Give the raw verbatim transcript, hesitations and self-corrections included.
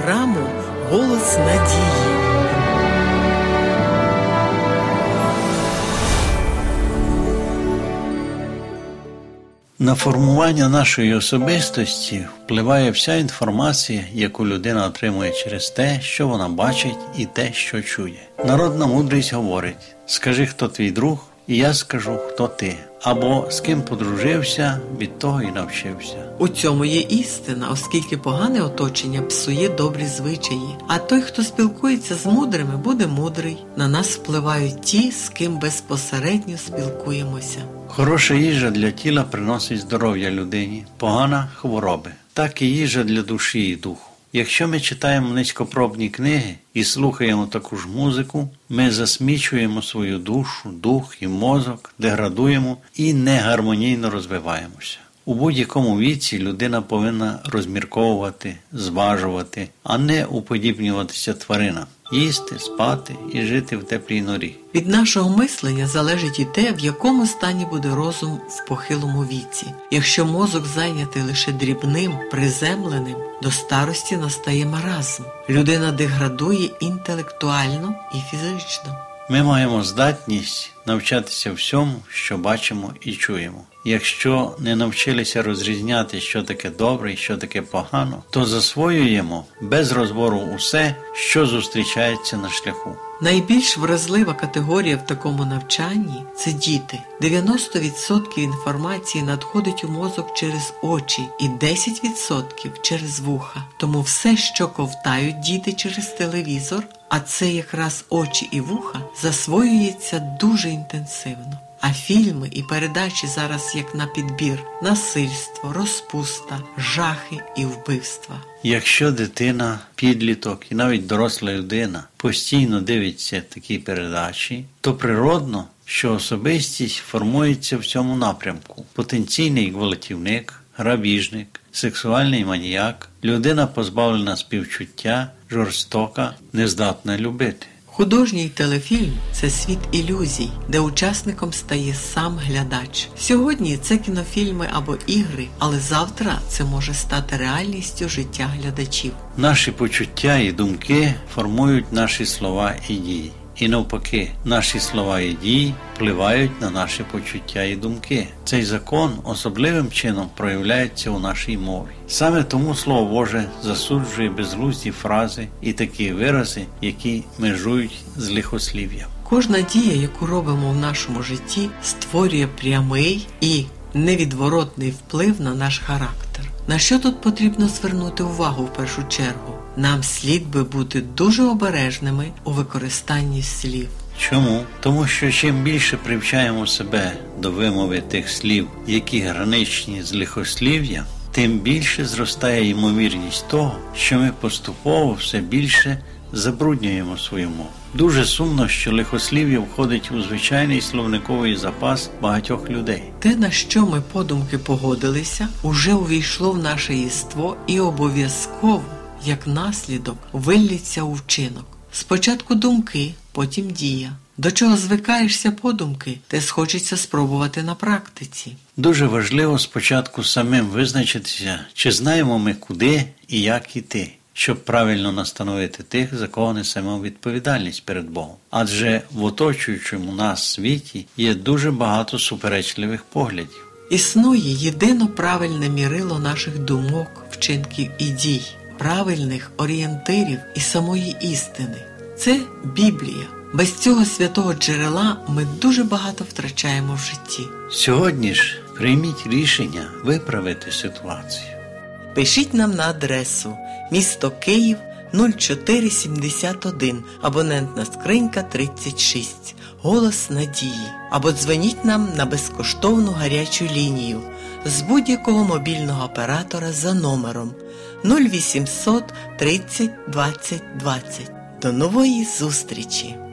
програму «Голос надії». На формування нашої особистості впливає вся інформація, яку людина отримує через те, що вона бачить і те, що чує. Народна мудрість говорить: «Скажи, хто твій друг, і я скажу, хто ти». Або «з ким подружився, від того і навчився». У цьому є істина, оскільки погане оточення псує добрі звичаї. А той, хто спілкується з мудрими, буде мудрий. На нас впливають ті, з ким безпосередньо спілкуємося. Хороша їжа для тіла приносить здоров'я людині, погана – хвороби. Так і їжа для душі і духу. Якщо ми читаємо низькопробні книги і слухаємо таку ж музику, ми засмічуємо свою душу, дух і мозок, деградуємо і негармонійно розвиваємося. У будь-якому віці людина повинна розмірковувати, зважувати, а не уподібнюватися тваринам. Їсти, спати і жити в теплій норі. Від нашого мислення залежить і те, в якому стані буде розум в похилому віці. Якщо мозок зайнятий лише дрібним, приземленим, до старості настає маразм. Людина деградує інтелектуально і фізично. Ми маємо здатність навчатися всьому, що бачимо і чуємо. Якщо не навчилися розрізняти, що таке добре і що таке погано, то засвоюємо без розбору усе, що зустрічається на шляху. Найбільш вразлива категорія в такому навчанні – це діти. дев'яносто відсотків інформації надходить у мозок через очі і десять відсотків через вуха. Тому все, що ковтають діти через телевізор, а це якраз очі і вуха, засвоюється дуже інтенсивно. А фільми і передачі зараз як на підбір: насильство, розпуста, жахи і вбивства. Якщо дитина, підліток і навіть доросла людина постійно дивиться такі передачі, то природно, що особистість формується в цьому напрямку. Потенційний гвалтівник, грабіжник, сексуальний маніяк, людина позбавлена співчуття, жорстока, нездатна любити. Художній телефільм – це світ ілюзій, де учасником стає сам глядач. Сьогодні це кінофільми або ігри, але завтра це може стати реальністю життя глядачів. Наші почуття і думки формують наші слова і дії. І навпаки, наші слова і дії впливають на наші почуття і думки. Цей закон особливим чином проявляється у нашій мові. Саме тому Слово Боже засуджує безглузді фрази і такі вирази, які межують з лихослів'ям. Кожна дія, яку робимо в нашому житті, створює прямий і невідворотний вплив на наш характер. На що тут потрібно звернути увагу в першу чергу? Нам слід би бути дуже обережними у використанні слів. Чому? Тому що чим більше привчаємо себе до вимови тих слів, які граничні з лихослів'ям, тим більше зростає ймовірність того, що ми поступово все більше забруднюємо свою мову. Дуже сумно, що лихослів'я входить у звичайний словниковий запас багатьох людей. Те, на що ми подумки погодилися, уже увійшло в наше єство і обов'язково, як наслідок, виллється у вчинок. Спочатку думки, потім дія. До чого звикаєшся подумки, те схочеться спробувати на практиці. Дуже важливо спочатку самим визначитися, чи знаємо ми куди і як іти, щоб правильно настановити тих, за кого несемо відповідальність перед Богом. Адже в оточуючому нас світі є дуже багато суперечливих поглядів. Існує єдино правильне мірило наших думок, вчинків і дій, правильних орієнтирів і самої істини. Це Біблія. Без цього святого джерела ми дуже багато втрачаємо в житті. Сьогодні ж прийміть рішення виправити ситуацію. Пишіть нам на адресу: місто Київ, нуль чотири сімдесят один, абонентна скринька тридцять шість, «Голос надії», або дзвоніть нам на безкоштовну гарячу лінію з будь-якого мобільного оператора за номером нуль вісімсот тридцять двадцять двадцять. До нової зустрічі!